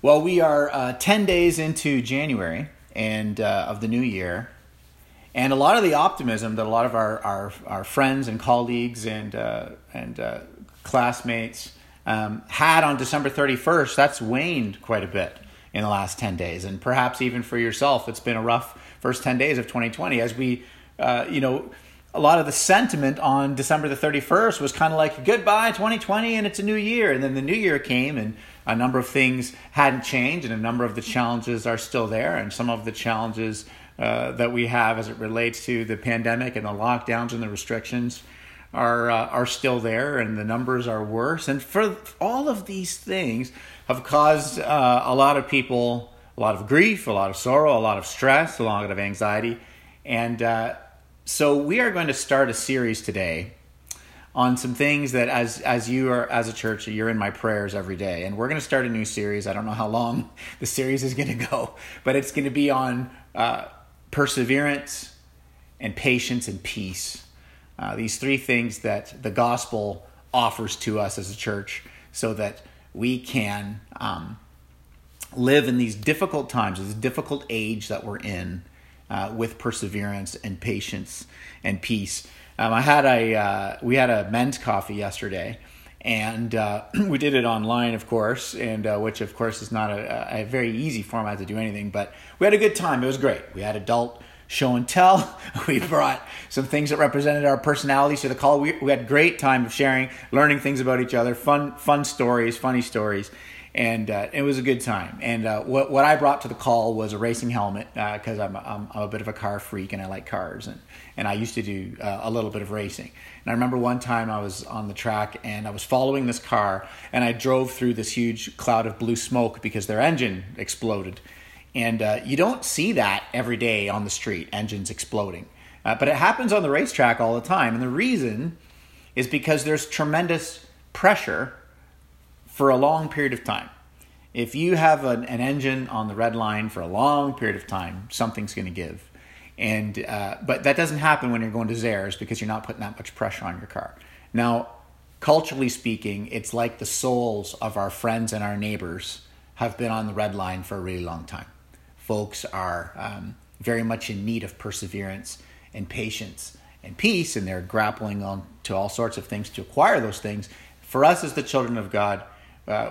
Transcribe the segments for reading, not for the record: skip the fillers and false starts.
Well, we are 10 days into January and of the new year. And a lot of the optimism that a lot of our friends and colleagues and classmates had on December 31st, that's waned quite a bit in the last 10 days. And perhaps even for yourself, it's been a rough first 10 days of 2020 as we, a lot of the sentiment on December the 31st was kind of like, goodbye 2020 and it's a new year. And then the new year came and a number of things hadn't changed and a number of the challenges are still there. And some of the challenges that we have as it relates to the pandemic and the lockdowns and the restrictions are still there, and the numbers are worse. And for all of these things have caused a lot of people a lot of grief, a lot of sorrow, a lot of stress, a lot of anxiety. And so we are going to start a series today on some things that as you are, as a church, you're in my prayers every day. And we're going to start a new series. I don't know how long the series is going to go, but it's going to be on perseverance and patience and peace. These three things that the gospel offers to us as a church so that we can live in these difficult times, this difficult age that we're in with perseverance and patience and peace. We had a men's coffee yesterday, and we did it online, of course, and which, of course, is not a very easy format to do anything, but we had a good time. It was great. We had adult show and tell. We brought some things that represented our personalities to the call. We had a great time of sharing, learning things about each other, fun stories, funny stories, and it was a good time. And what I brought to the call was a racing helmet because I'm a bit of a car freak and I like cars, and I used to do a little bit of racing. And I remember one time I was on the track and I was following this car and I drove through this huge cloud of blue smoke because their engine exploded. And you don't see that every day on the street, engines exploding. But it happens on the racetrack all the time. And the reason is because there's tremendous pressure for a long period of time. If you have an engine on the red line for a long period of time, something's going to give. And but that doesn't happen when you're going to Zares because you're not putting that much pressure on your car. Now, culturally speaking, it's like the souls of our friends and our neighbors have been on the red line for a really long time. Folks are very much in need of perseverance and patience and peace, and they're grappling on to all sorts of things to acquire those things. For us as the children of God,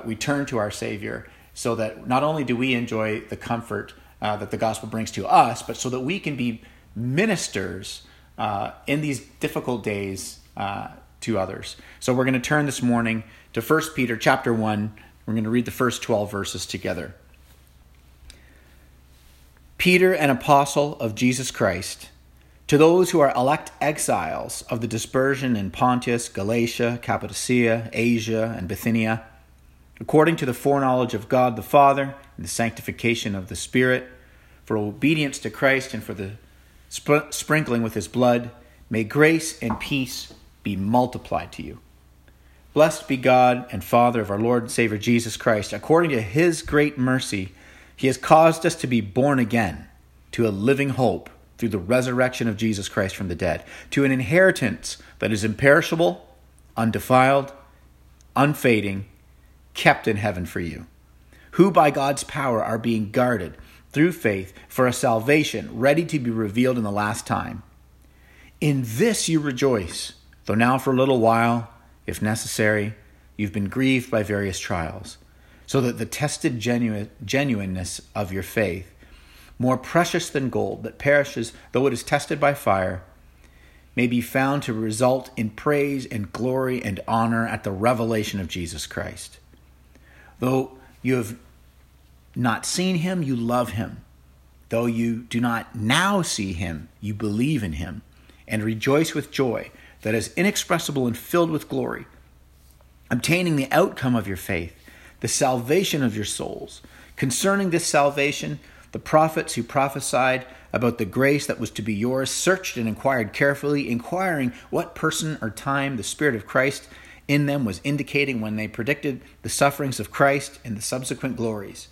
we turn to our Savior so that not only do we enjoy the comfort that the gospel brings to us, but so that we can be ministers in these difficult days to others. So we're going to turn this morning to 1 Peter chapter 1. We're going to read the first 12 verses together. Peter, an apostle of Jesus Christ, to those who are elect exiles of the dispersion in Pontus, Galatia, Cappadocia, Asia, and Bithynia, according to the foreknowledge of God the Father and the sanctification of the Spirit, for obedience to Christ and for the sprinkling with his blood, may grace and peace be multiplied to you. Blessed be God and Father of our Lord and Savior Jesus Christ. According to his great mercy, he has caused us to be born again to a living hope through the resurrection of Jesus Christ from the dead, to an inheritance that is imperishable, undefiled, unfading, kept in heaven for you, who by God's power are being guarded through faith for a salvation ready to be revealed in the last time. In this you rejoice, though now for a little while, if necessary, you've been grieved by various trials, so that the tested genuineness of your faith, more precious than gold that perishes though it is tested by fire, may be found to result in praise and glory and honor at the revelation of Jesus Christ. Though you have not seen him, you love him. Though you do not now see him, you believe in him and rejoice with joy that is inexpressible and filled with glory, obtaining the outcome of your faith, the salvation of your souls. Concerning this salvation, the prophets who prophesied about the grace that was to be yours searched and inquired carefully, inquiring what person or time the Spirit of Christ in them was indicating when they predicted the sufferings of Christ and the subsequent glories.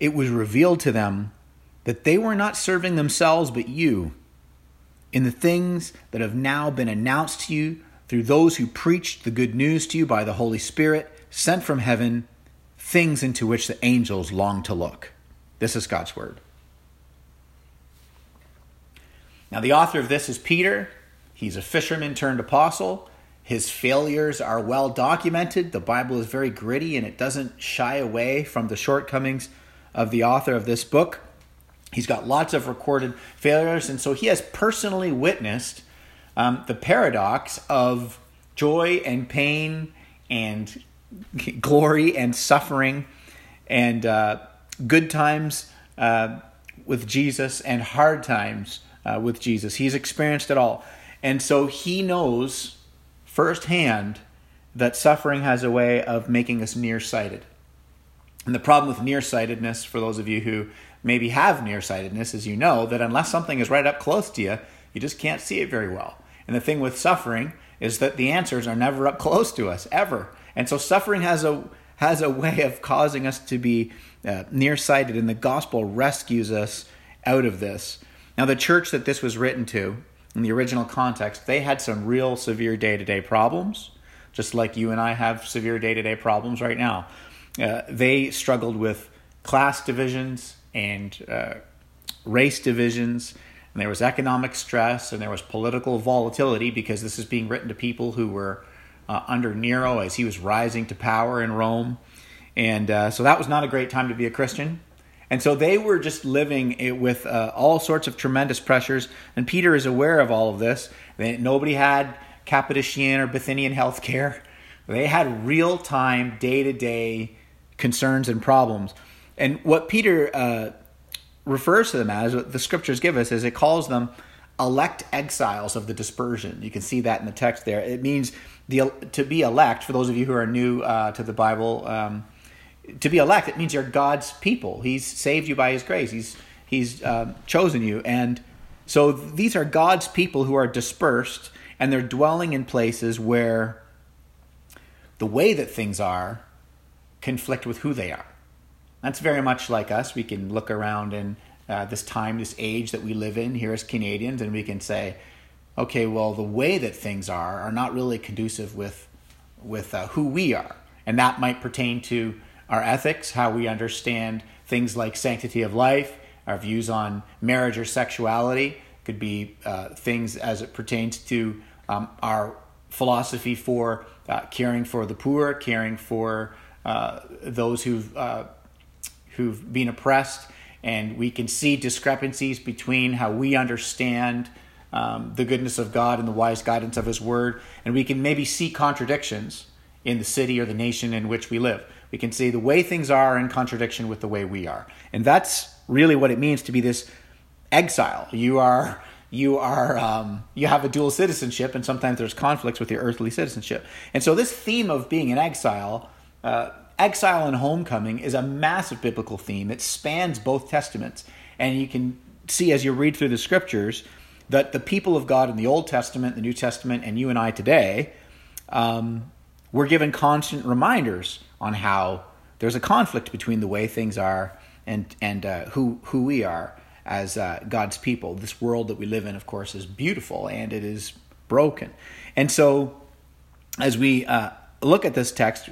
It was revealed to them that they were not serving themselves but you in the things that have now been announced to you through those who preached the good news to you by the Holy Spirit sent from heaven, things into which the angels long to look. This is God's word. Now, the author of this is Peter. He's a fisherman turned apostle. His failures are well documented. The Bible is very gritty, and it doesn't shy away from the shortcomings of the author of this book. He's got lots of recorded failures, and so he has personally witnessed the paradox of joy and pain and glory and suffering and good times with Jesus and hard times with Jesus. He's experienced it all. And so he knows firsthand that suffering has a way of making us nearsighted. And the problem with nearsightedness, for those of you who maybe have nearsightedness, is you know that unless something is right up close to you, you just can't see it very well. And the thing with suffering is that the answers are never up close to us, ever. And so suffering has a way of causing us to be nearsighted, and the gospel rescues us out of this. Now, the church that this was written to, in the original context, they had some real severe day-to-day problems, just like you and I have severe day-to-day problems right now. They struggled with class divisions and race divisions, and there was economic stress, and there was political volatility, because this is being written to people who were under Nero as he was rising to power in Rome. And so that was not a great time to be a Christian. And so they were just living it with all sorts of tremendous pressures, and Peter is aware of all of this. Nobody had Cappadocian or Bithynian health care. They had real-time, day-to-day concerns and problems. And what Peter refers to them as, what the scriptures give us, is it calls them elect exiles of the dispersion. You can see that in the text there. It means to be elect, for those of you who are new to the Bible, to be elect, it means you're God's people. He's saved you by his grace. He's chosen you. And so these are God's people who are dispersed, and they're dwelling in places where the way that things are conflict with who they are. That's very much like us. We can look around in this time, this age that we live in here as Canadians, and we can say, okay, well, the way that things are not really conducive with who we are. And that might pertain to our ethics, how we understand things like sanctity of life, our views on marriage or sexuality. It could be things as it pertains to our philosophy for caring for the poor, caring for those who've been oppressed, and we can see discrepancies between how we understand the goodness of God and the wise guidance of his word, and we can maybe see contradictions in the city or the nation in which we live. We can see the way things are in contradiction with the way we are. And that's really what it means to be this exile. You have a dual citizenship, and sometimes there's conflicts with your earthly citizenship. And so this theme of being an exile, exile and homecoming, is a massive biblical theme. It spans both Testaments. And you can see as you read through the scriptures that the people of God in the Old Testament, the New Testament, and you and I today, we're given constant reminders on how there's a conflict between the way things are and who we are as God's people. This world that we live in, of course, is beautiful, and it is broken. And so as we look at this text,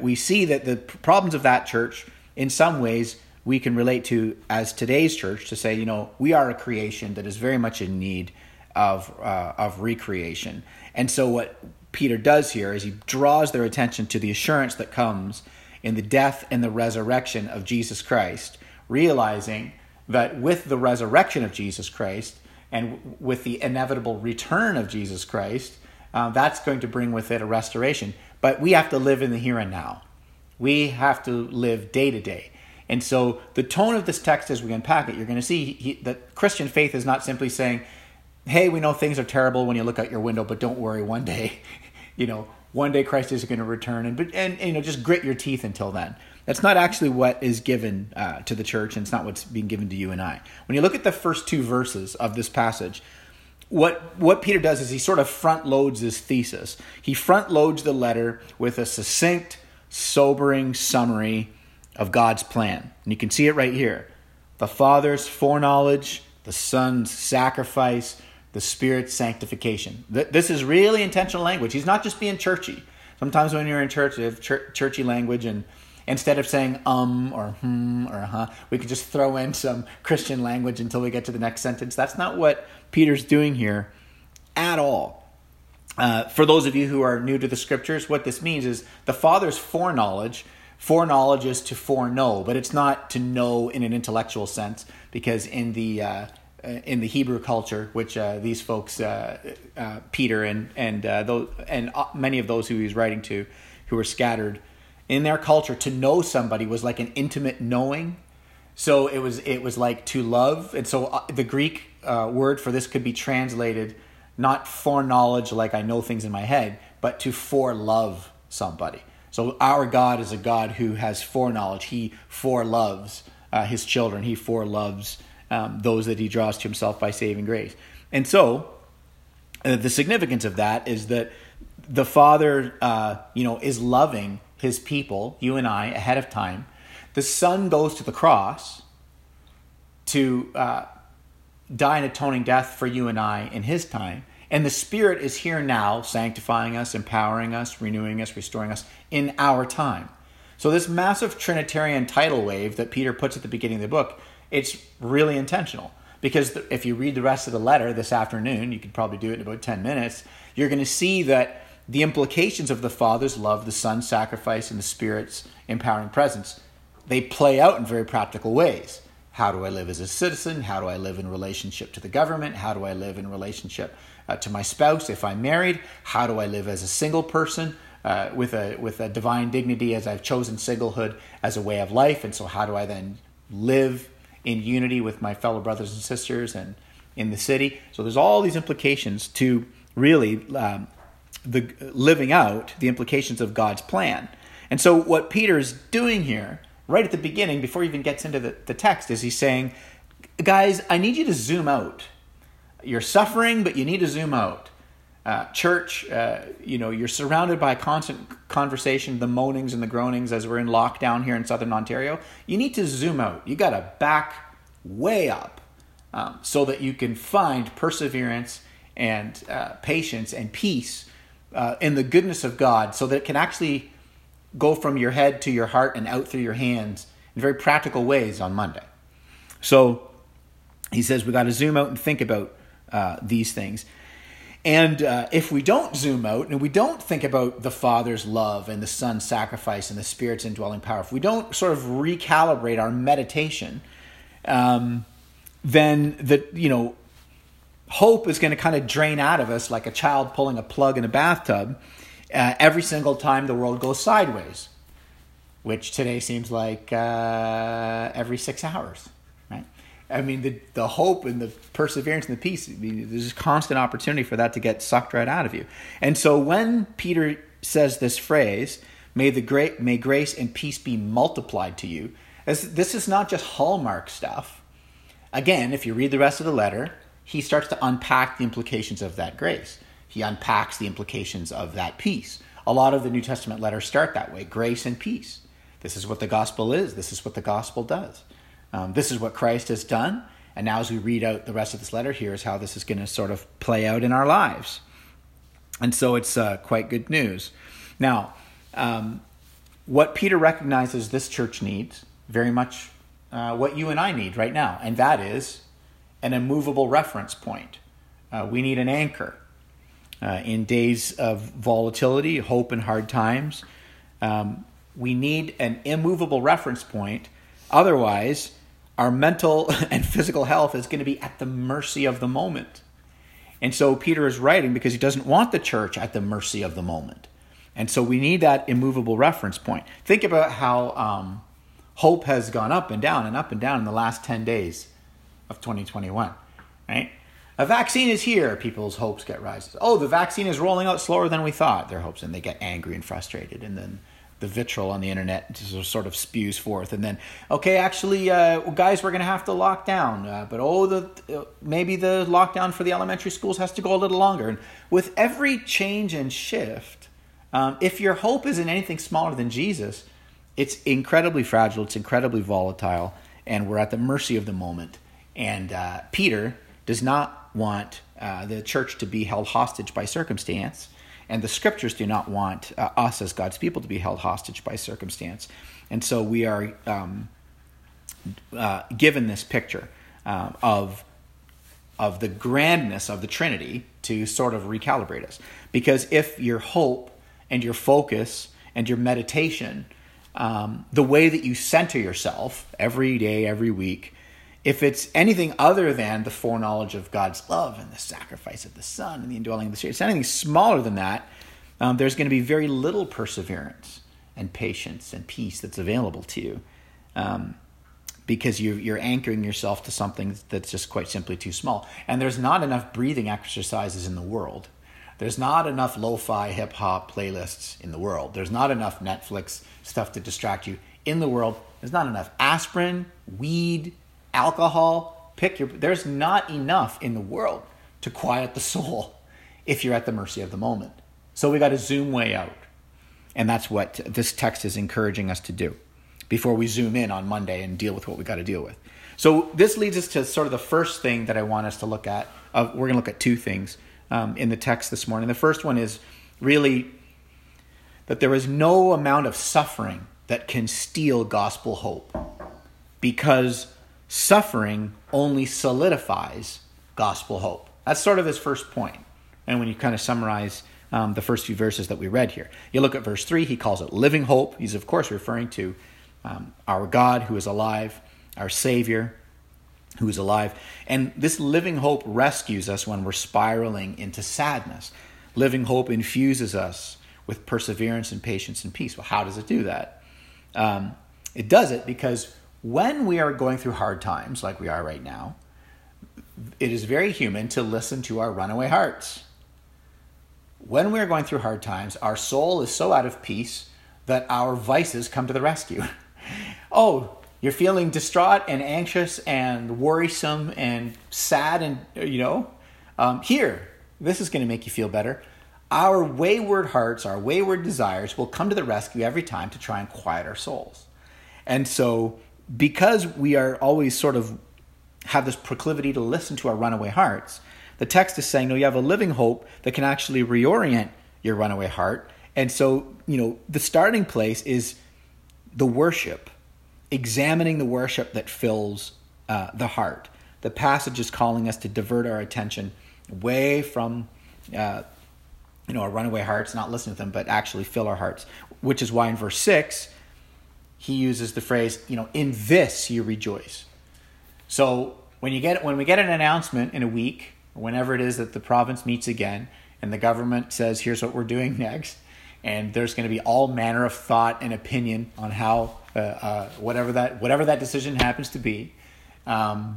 we see that the problems of that church, in some ways, we can relate to as today's church, to say, you know, we are a creation that is very much in need of recreation. And so what Peter does here is he draws their attention to the assurance that comes in the death and the resurrection of Jesus Christ, realizing that with the resurrection of Jesus Christ and with the inevitable return of Jesus Christ, that's going to bring with it a restoration. But we have to live in the here and now. We have to live day to day. And so the tone of this text, as we unpack it, you're going to see that Christian faith is not simply saying, hey, we know things are terrible when you look out your window, but don't worry, one day, you know, one day Christ is going to return, and you know, just grit your teeth until then. That's not actually what is given to the church, and it's not what's being given to you and I. When you look at the first two verses of this passage, what Peter does is he sort of front loads his thesis. He front loads the letter with a succinct, sobering summary of God's plan. And you can see it right here. The Father's foreknowledge, the Son's sacrifice, the Spirit's sanctification. This is really intentional language. He's not just being churchy. Sometimes when you're in church, you have churchy language, and Instead of saying or hmm or huh, we could just throw in some Christian language until we get to the next sentence. That's not what Peter's doing here at all. For those of you who are new to the scriptures, what this means is the Father's foreknowledge. Foreknowledge is to foreknow, but it's not to know in an intellectual sense, because in the Hebrew culture, which these folks, Peter and many of those who he's writing to, who were scattered, in their culture, to know somebody was like an intimate knowing. So it was like to love, and so the Greek word for this could be translated not foreknowledge, like I know things in my head, but to forelove somebody. So our God is a God who has foreknowledge. He foreloves his children. He foreloves those that he draws to himself by saving grace. And so the significance of that is that the Father is loving his people, you and I, ahead of time. The Son goes to the cross to die an atoning death for you and I in his time. And the Spirit is here now, sanctifying us, empowering us, renewing us, restoring us in our time. So this massive Trinitarian tidal wave that Peter puts at the beginning of the book, it's really intentional. Because if you read the rest of the letter this afternoon, you could probably do it in about 10 minutes, you're going to see that the implications of the Father's love, the Son's sacrifice, and the Spirit's empowering presence, they play out in very practical ways. How do I live as a citizen? How do I live in relationship to the government? How do I live in relationship to my spouse if I'm married? How do I live as a single person with a divine dignity, as I've chosen singlehood as a way of life? And so how do I then live in unity with my fellow brothers and sisters and in the city? So there's all these implications to really the living out the implications of God's plan. And so what Peter's doing here right at the beginning, before he even gets into the text, is he's saying, guys, I need you to zoom out. You're suffering, but you need to zoom out. Church, you're surrounded by constant conversation, the moanings and the groanings as we're in lockdown here in Southern Ontario. You need to zoom out. You got to back way up so that you can find perseverance and patience and peace in the goodness of God, so that it can actually go from your head to your heart and out through your hands in very practical ways on Monday. So he says we got to zoom out and think about these things. And if we don't zoom out and we don't think about the Father's love and the Son's sacrifice and the Spirit's indwelling power, if we don't sort of recalibrate our meditation, then hope is going to kind of drain out of us like a child pulling a plug in a bathtub. Every single time the world goes sideways, which today seems like every 6 hours, right? I mean, the hope and the perseverance and the peace, I mean, there's just constant opportunity for that to get sucked right out of you. And so when Peter says this phrase, may grace and peace be multiplied to you, this is not just hallmark stuff. Again, if you read the rest of the letter, he starts to unpack the implications of that grace. He unpacks the implications of that peace. A lot of the New Testament letters start that way, grace and peace. This is what the gospel is. This is what the gospel does. This is what Christ has done. And now as we read out the rest of this letter, here's how this is going to sort of play out in our lives. And so it's quite good news. Now, what Peter recognizes this church needs, very much what you and I need right now, and that is an immovable reference point. We need an anchor. In days of volatility, hope, and hard times, we need an immovable reference point. Otherwise, our mental and physical health is going to be at the mercy of the moment. And so Peter is writing because he doesn't want the church at the mercy of the moment. And so we need that immovable reference point. Think about how hope has gone up and down in the last 10 days of 2021, right? A vaccine is here, people's hopes get rises. Oh, the vaccine is rolling out slower than we thought, their hopes, and they get angry and frustrated, and then the vitriol on the internet just sort of spews forth, and then, okay, actually, guys, we're going to have to lock down, but maybe the lockdown for the elementary schools has to go a little longer. And with every change and shift, if your hope isn't anything smaller than Jesus, it's incredibly fragile, it's incredibly volatile, and we're at the mercy of the moment. And Peter does not want the church to be held hostage by circumstance, And the scriptures do not want us as God's people to be held hostage by circumstance. And so we are given this picture of the grandness of the Trinity to sort of recalibrate us. Because if your hope and your focus and your meditation, the way that you center yourself every day, every week, if it's anything other than the foreknowledge of God's love and the sacrifice of the Son and the indwelling of the Spirit, it's anything smaller than that, there's going to be very little perseverance and patience and peace that's available to you, because you're anchoring yourself to something that's just quite simply too small. And there's not enough breathing exercises in the world. There's not enough lo-fi hip-hop playlists in the world. There's not enough Netflix stuff to distract you in the world. There's not enough aspirin, weed, alcohol, there's not enough in the world to quiet the soul if you're at the mercy of the moment. So we got to zoom way out. And that's what this text is encouraging us to do before we zoom in on Monday and deal with what we got to deal with. So this leads us to sort of the first thing that I want us to look at. We're going to look at two things in the text this morning. The first one is really that there is no amount of suffering that can steal gospel hope, because suffering only solidifies gospel hope. That's sort of his first point. And when you kind of summarize the first few verses that we read here, you look at verse 3, he calls it living hope. He's, of course, referring to our God who is alive, our Savior who is alive. And this living hope rescues us when we're spiraling into sadness. Living hope infuses us with perseverance and patience and peace. Well, how does it do that? It does it because when we are going through hard times, like we are right now, it is very human to listen to our runaway hearts. When we are going through hard times, our soul is so out of peace that our vices come to the rescue. Oh, you're feeling distraught and anxious and worrisome and sad and, here, this is going to make you feel better. Our wayward hearts, our wayward desires will come to the rescue every time to try and quiet our souls. And so, because we are always sort of have this proclivity to listen to our runaway hearts, the text is saying, no, you have a living hope that can actually reorient your runaway heart. And so, the starting place is the worship, examining the worship that fills the heart. The passage is calling us to divert our attention away from, our runaway hearts, not listen to them, but actually fill our hearts, which is why in verse 6, he uses the phrase, in this you rejoice. So when we get an announcement in a week, whenever it is that the province meets again, and the government says, here's what we're doing next, and there's going to be all manner of thought and opinion on how whatever that decision happens to be, and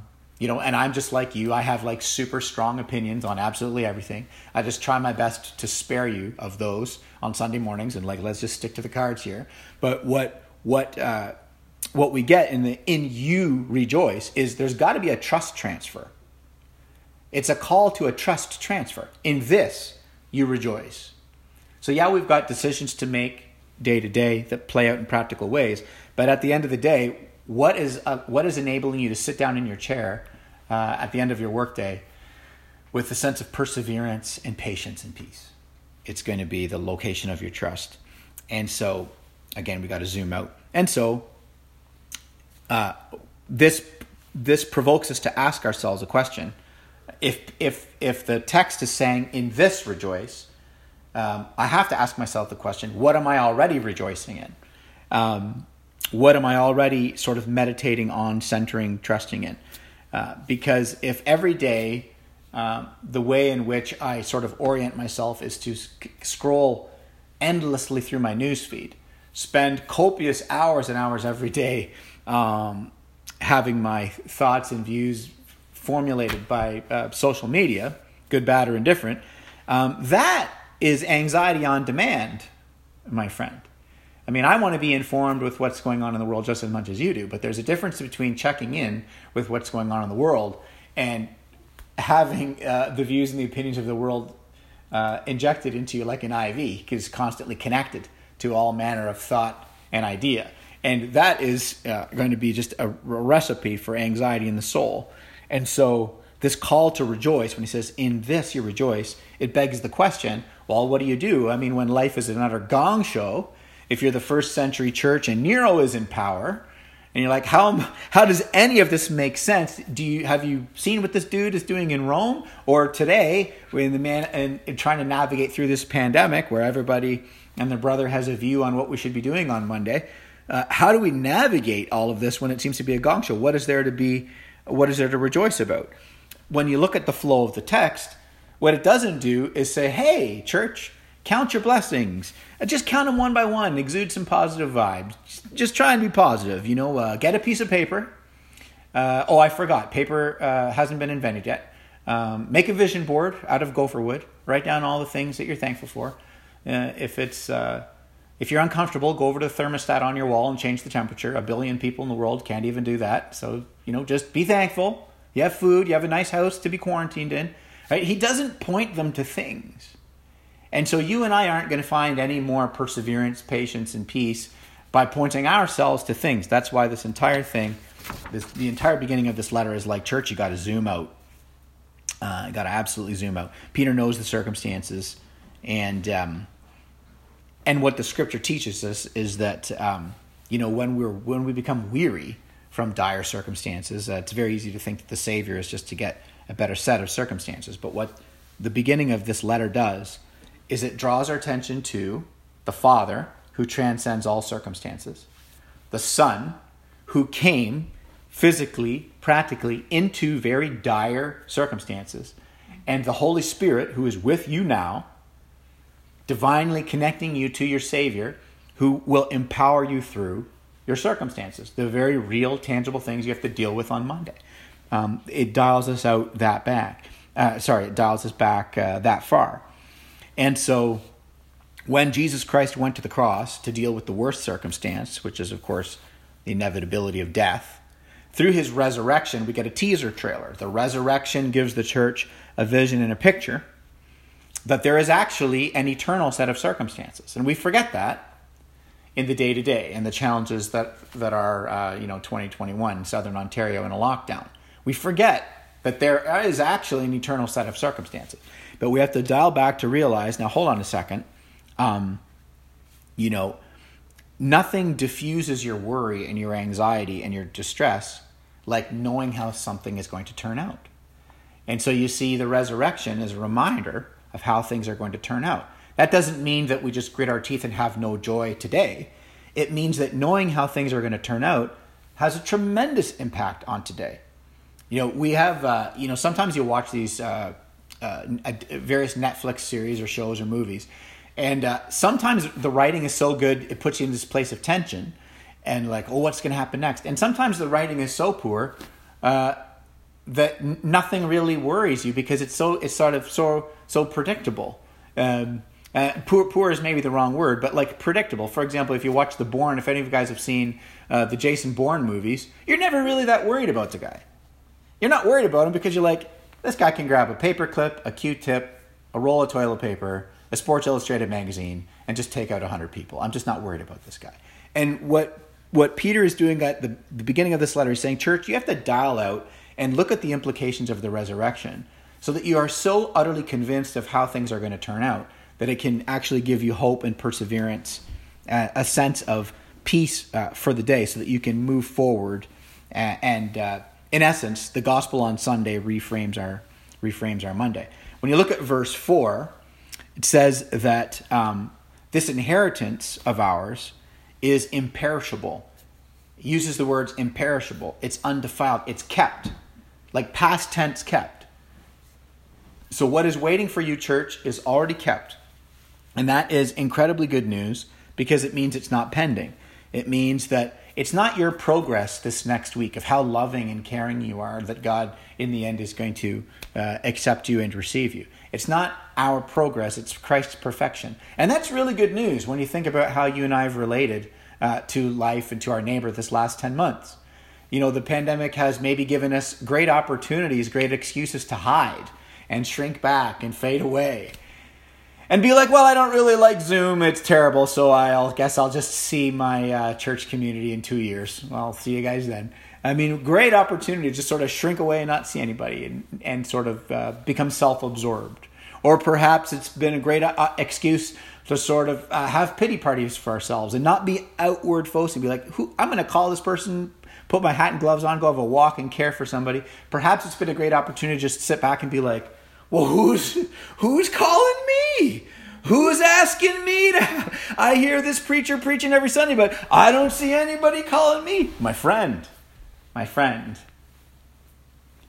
I'm just like you. I have like super strong opinions on absolutely everything. I just try my best to spare you of those on Sunday mornings, and let's just stick to the cards here. But what we get in the "in you rejoice" is there's got to be a trust transfer. It's a call to a trust transfer. In this you rejoice. So yeah, we've got decisions to make day to day that play out in practical ways, but at the end of the day, what is enabling you to sit down in your chair at the end of your workday with a sense of perseverance and patience and peace? It's going to be the location of your trust. And so, again, we got to zoom out. And so this provokes us to ask ourselves a question. If the text is saying, in this rejoice, I have to ask myself the question, what am I already rejoicing in? What am I already sort of meditating on, centering, trusting in? Because if every day the way in which I sort of orient myself is to scroll endlessly through my newsfeed, spend copious hours and hours every day having my thoughts and views formulated by social media, good, bad, or indifferent, that is anxiety on demand, my friend. I mean, I want to be informed with what's going on in the world just as much as you do, but there's a difference between checking in with what's going on in the world and having the views and the opinions of the world injected into you like an IV, because it's constantly connected to all manner of thought and idea. And that is going to be just a recipe for anxiety in the soul. And so this call to rejoice, when he says, in this you rejoice, it begs the question, well, what do you do? I mean, when life is another gong show, if you're the first century church and Nero is in power, and you're like, how does any of this make sense? Have you seen what this dude is doing in Rome? Or today, when the man and trying to navigate through this pandemic where everybody and their brother has a view on what we should be doing on Monday, how do we navigate all of this when it seems to be a gong show? What is there to rejoice about? When you look at the flow of the text, what it doesn't do is say, hey, church, count your blessings. Just count them one by one. Exude some positive vibes. Just try and be positive. Get a piece of paper. I forgot. Paper hasn't been invented yet. Make a vision board out of gopher wood. Write down all the things that you're thankful for. If you're uncomfortable, go over to the thermostat on your wall and change the temperature. 1 billion people in the world can't even do that. So, just be thankful. You have food. You have a nice house to be quarantined in. Right? He doesn't point them to things. And so you and I aren't going to find any more perseverance, patience, and peace by pointing ourselves to things. That's why this entire thing, the entire beginning of this letter is like, church, you got to zoom out. You got to absolutely zoom out. Peter knows the circumstances. And what the scripture teaches us is that, when we become weary from dire circumstances, it's very easy to think that the Savior is just to get a better set of circumstances. But what the beginning of this letter does is it draws our attention to the Father who transcends all circumstances, the Son who came physically, practically into very dire circumstances, and the Holy Spirit who is with you now, divinely connecting you to your Savior who will empower you through your circumstances, the very real, tangible things you have to deal with on Monday. It dials us back that far. And so when Jesus Christ went to the cross to deal with the worst circumstance, which is, of course, the inevitability of death, through his resurrection, we get a teaser trailer. The resurrection gives the church a vision and a picture that there is actually an eternal set of circumstances. And we forget that in the day-to-day and the challenges that are, 2021, Southern Ontario in a lockdown. We forget that there is actually an eternal set of circumstances. But we have to dial back to realize, now hold on a second, nothing diffuses your worry and your anxiety and your distress like knowing how something is going to turn out. And so you see the resurrection is a reminder of how things are going to turn out. That doesn't mean that we just grit our teeth and have no joy today. It means that knowing how things are going to turn out has a tremendous impact on today. We have, sometimes you watch these various Netflix series or shows or movies, and sometimes the writing is so good, it puts you in this place of tension and like, oh, what's going to happen next? And sometimes the writing is so poor that nothing really worries you because it's sort of so predictable. Poor is maybe the wrong word, but like predictable. For example, if you watch The Bourne, if any of you guys have seen the Jason Bourne movies, you're never really that worried about the guy. You're not worried about him because you're like, this guy can grab a paper clip, a Q-tip, a roll of toilet paper, a Sports Illustrated magazine, and just take out 100 people. I'm just not worried about this guy. And what Peter is doing at the beginning of this letter is saying, church, you have to dial out and look at the implications of the resurrection so that you are so utterly convinced of how things are going to turn out that it can actually give you hope and perseverance, a sense of peace for the day so that you can move forward and in essence, the gospel on Sunday reframes our Monday. When you look at verse 4, it says that this inheritance of ours is imperishable. It uses the words imperishable. It's undefiled. It's kept. Like past tense kept. So what is waiting for you, church, is already kept. And that is incredibly good news because it means it's not pending. It means that it's not your progress this next week of how loving and caring you are that God in the end is going to accept you and receive you. It's not our progress, it's Christ's perfection. And that's really good news when you think about how you and I have related to life and to our neighbor this last 10 months. The pandemic has maybe given us great opportunities, great excuses to hide and shrink back and fade away. and be like, well, I don't really like Zoom. It's terrible, so I guess I'll just see my church community in 2 years. I'll see you guys then. I mean, great opportunity to just sort of shrink away and not see anybody and sort of become self-absorbed. Or perhaps it's been a great excuse to sort of have pity parties for ourselves and not be outward focused. Be like, I'm going to call this person, put my hat and gloves on, go have a walk and care for somebody. Perhaps it's been a great opportunity just to sit back and be like, well, who's calling me? Who's asking me to? I hear this preacher preaching every Sunday, but I don't see anybody calling me. My friend.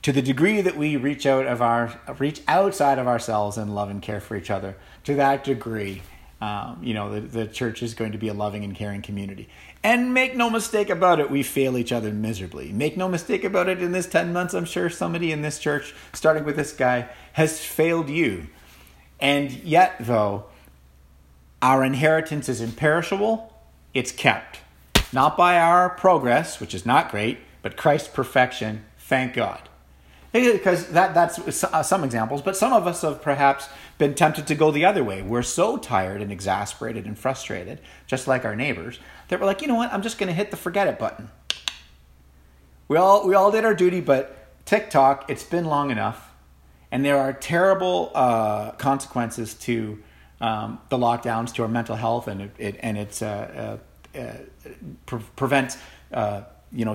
To the degree that we reach outside of ourselves and love and care for each other, to that degree, the church is going to be a loving and caring community. And make no mistake about it, we fail each other miserably. Make no mistake about it, in this 10 months, I'm sure somebody in this church, starting with this guy, has failed you. And yet, though, our inheritance is imperishable, it's kept. Not by our progress, which is not great, but Christ's perfection, thank God. Because that's some examples, but some of us have perhaps been tempted to go the other way. We're so tired and exasperated and frustrated, just like our neighbors, that we're like, you know what, I'm just going to hit the forget it button. We all did our duty, but TikTok, it's been long enough, and there are terrible consequences to the lockdowns, to our mental health, and it prevents...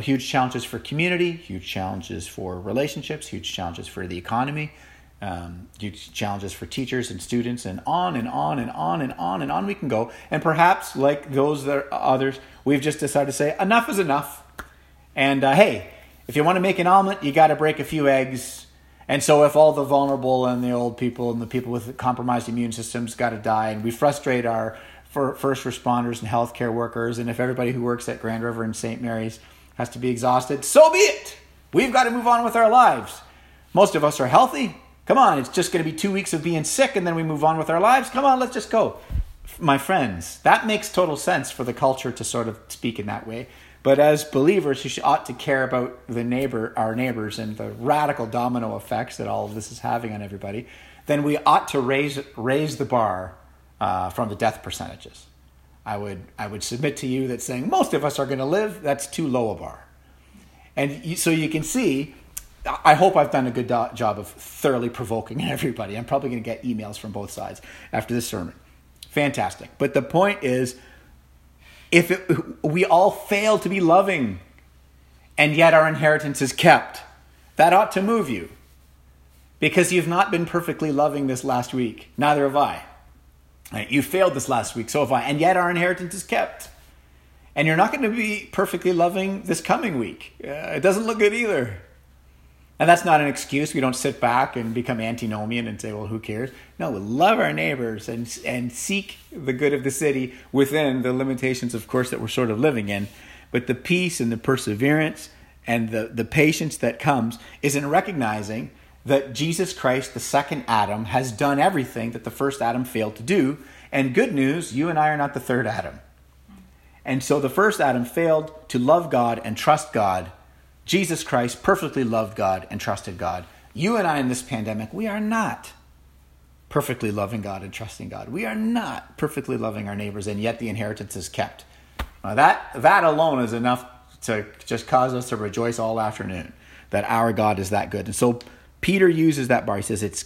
huge challenges for community, huge challenges for relationships, huge challenges for the economy, huge challenges for teachers and students, and on and on and on and on and on we can go. And perhaps, like those that are others, we've just decided to say, enough is enough. And hey, if you want to make an omelet, you got to break a few eggs. And so if all the vulnerable and the old people and the people with compromised immune systems got to die, and we frustrate our first responders and healthcare workers, and if everybody who works at Grand River and St. Mary's has to be exhausted, so be it. We've got to move on with our lives. Most of us are healthy. Come on, it's just going to be 2 weeks of being sick, and then we move on with our lives. Come on, let's just go. My friends, that makes total sense for the culture to sort of speak in that way. But as believers, who ought to care about our neighbors and the radical domino effects that all of this is having on everybody, then we ought to raise the bar from the death percentages. I would submit to you that saying most of us are going to live, that's too low a bar. And so you can see, I hope I've done a good job of thoroughly provoking everybody. I'm probably going to get emails from both sides after this sermon. Fantastic. But the point is, we all fail to be loving, and yet our inheritance is kept, that ought to move you. Because you've not been perfectly loving this last week. Neither have I. You failed this last week, so have I. And yet our inheritance is kept. And you're not going to be perfectly loving this coming week. It doesn't look good either. And that's not an excuse. We don't sit back and become antinomian and say, well, who cares? No, we love our neighbors and seek the good of the city within the limitations, of course, that we're sort of living in. But the peace and the perseverance and the patience that comes is in recognizing that Jesus Christ, the second Adam, has done everything that the first Adam failed to do. And good news, you and I are not the third Adam. And so the first Adam failed to love God and trust God. Jesus Christ perfectly loved God and trusted God. You and I in this pandemic, we are not perfectly loving God and trusting God. We are not perfectly loving our neighbors, and yet the inheritance is kept. Now that alone is enough to just cause us to rejoice all afternoon, that our God is that good. And so Peter uses that bar. He says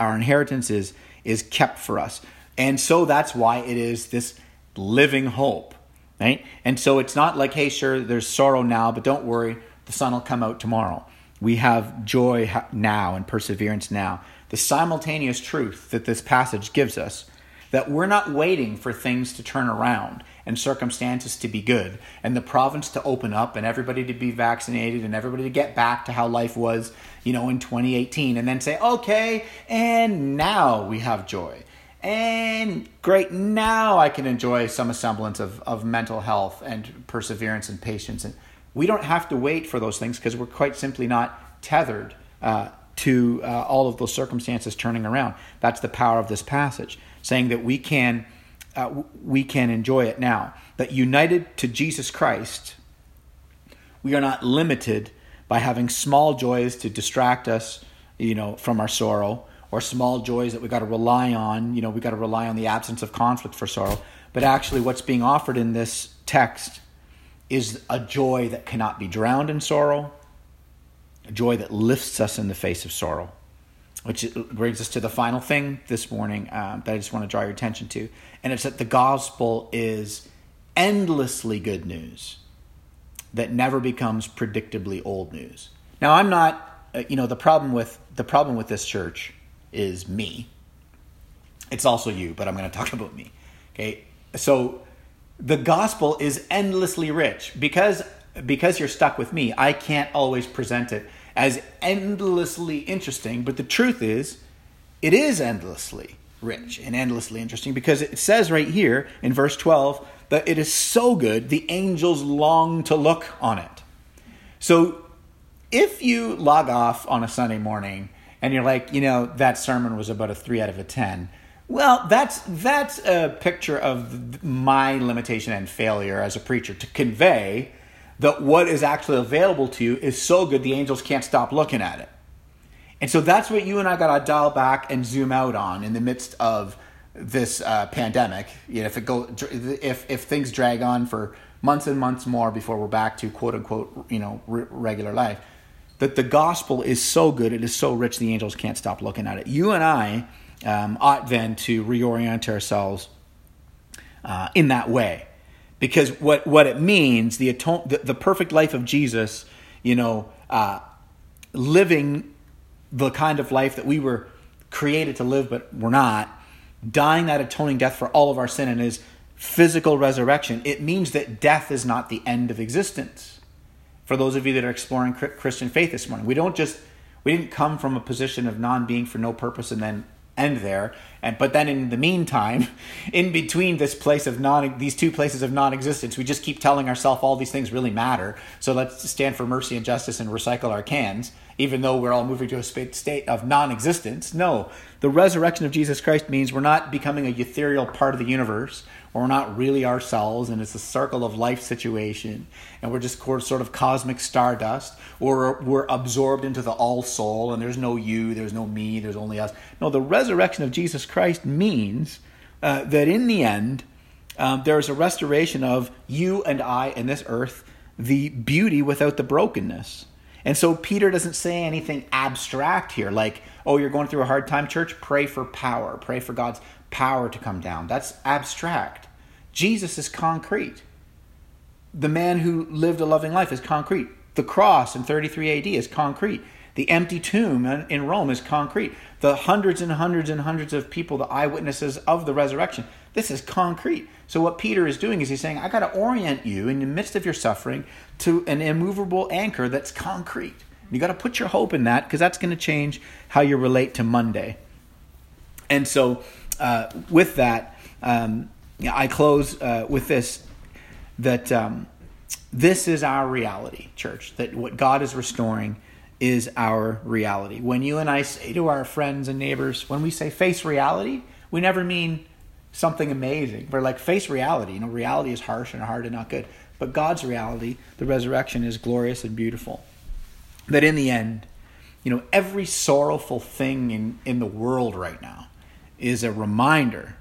our inheritance is kept for us. And so that's why it is this living hope, right? And so it's not like, hey, sure, there's sorrow now, but don't worry, the sun will come out tomorrow. We have joy now and perseverance now. The simultaneous truth that this passage gives us, that we're not waiting for things to turn around and circumstances to be good and the province to open up and everybody to be vaccinated and everybody to get back to how life was, in 2018, and then say, okay, and now we have joy. And great, now I can enjoy some semblance of mental health and perseverance and patience. And we don't have to wait for those things because we're quite simply not tethered to all of those circumstances turning around. That's the power of this passage, saying that we can enjoy it now. That united to Jesus Christ, we are not limited by having small joys to distract us, from our sorrow, or small joys that we got to rely on. You know, we got to rely on the absence of conflict for sorrow. But actually what's being offered in this text is a joy that cannot be drowned in sorrow, a joy that lifts us in the face of sorrow, which brings us to the final thing this morning that I just want to draw your attention to. And it's that the gospel is endlessly good news that never becomes predictably old news. Now, I'm not, the problem with this church is me. It's also you, but I'm going to talk about me. Okay, so the gospel is endlessly rich. Because you're stuck with me, I can't always present it as endlessly interesting. But the truth is, it is endlessly rich and endlessly interesting, because it says right here in verse 12 that it is so good, the angels long to look on it. So if you log off on a Sunday morning and you're like, that sermon was about a 3 out of 10, well, that's a picture of my limitation and failure as a preacher to convey that what is actually available to you is so good the angels can't stop looking at it. And so that's what you and I got to dial back and zoom out on in the midst of this pandemic. If things drag on for months and months more before we're back to quote unquote regular life, that the gospel is so good, it is so rich, the angels can't stop looking at it. You and I ought then to reorient ourselves in that way, because what it means, the perfect life of Jesus, living the kind of life that we were created to live but we're not, dying that atoning death for all of our sin and his physical resurrection, it means that death is not the end of existence. For those of you that are exploring Christian faith this morning, we didn't come from a position of non-being for no purpose and then end there, but then in the meantime, in between these two places of non-existence, we just keep telling ourselves all these things really matter, so let's stand for mercy and justice and recycle our cans, even though we're all moving to a state of non-existence. No, the resurrection of Jesus Christ means we're not becoming a ethereal part of the universe, or we're not really ourselves, and it's a circle of life situation, and we're just sort of cosmic stardust, or we're absorbed into the all soul, and there's no you, there's no me, there's only us. No, the resurrection of Jesus Christ means that in the end, there is a restoration of you and I and this earth, the beauty without the brokenness. And so Peter doesn't say anything abstract here, like, oh, you're going through a hard time, church, pray for power, pray for God's power to come down. That's abstract. Jesus is concrete. The man who lived a loving life is concrete. The cross in 33 AD is concrete. The empty tomb in Rome is concrete. The hundreds and hundreds and hundreds of people, the eyewitnesses of the resurrection, this is concrete. So what Peter is doing is he's saying, I got to orient you in the midst of your suffering to an immovable anchor that's concrete. You got to put your hope in that, because that's going to change how you relate to Monday. And so with that, I close with this, that this is our reality, church, that what God is restoring is our reality. When you and I say to our friends and neighbors, when we say face reality, we never mean something amazing. We're like, face reality. Reality is harsh and hard and not good. But God's reality, the resurrection, is glorious and beautiful. That in the end, every sorrowful thing in the world right now is a reminder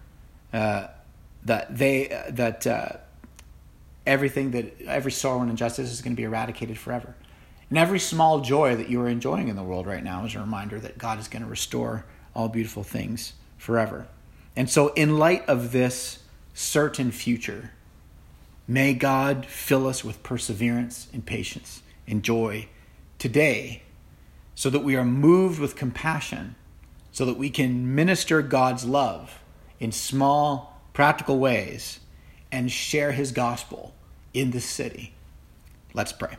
that every sorrow and injustice is going to be eradicated forever. And every small joy that you are enjoying in the world right now is a reminder that God is going to restore all beautiful things forever. And so in light of this certain future, may God fill us with perseverance and patience and joy today, so that we are moved with compassion, so that we can minister God's love in small, practical ways and share his gospel in this city. Let's pray.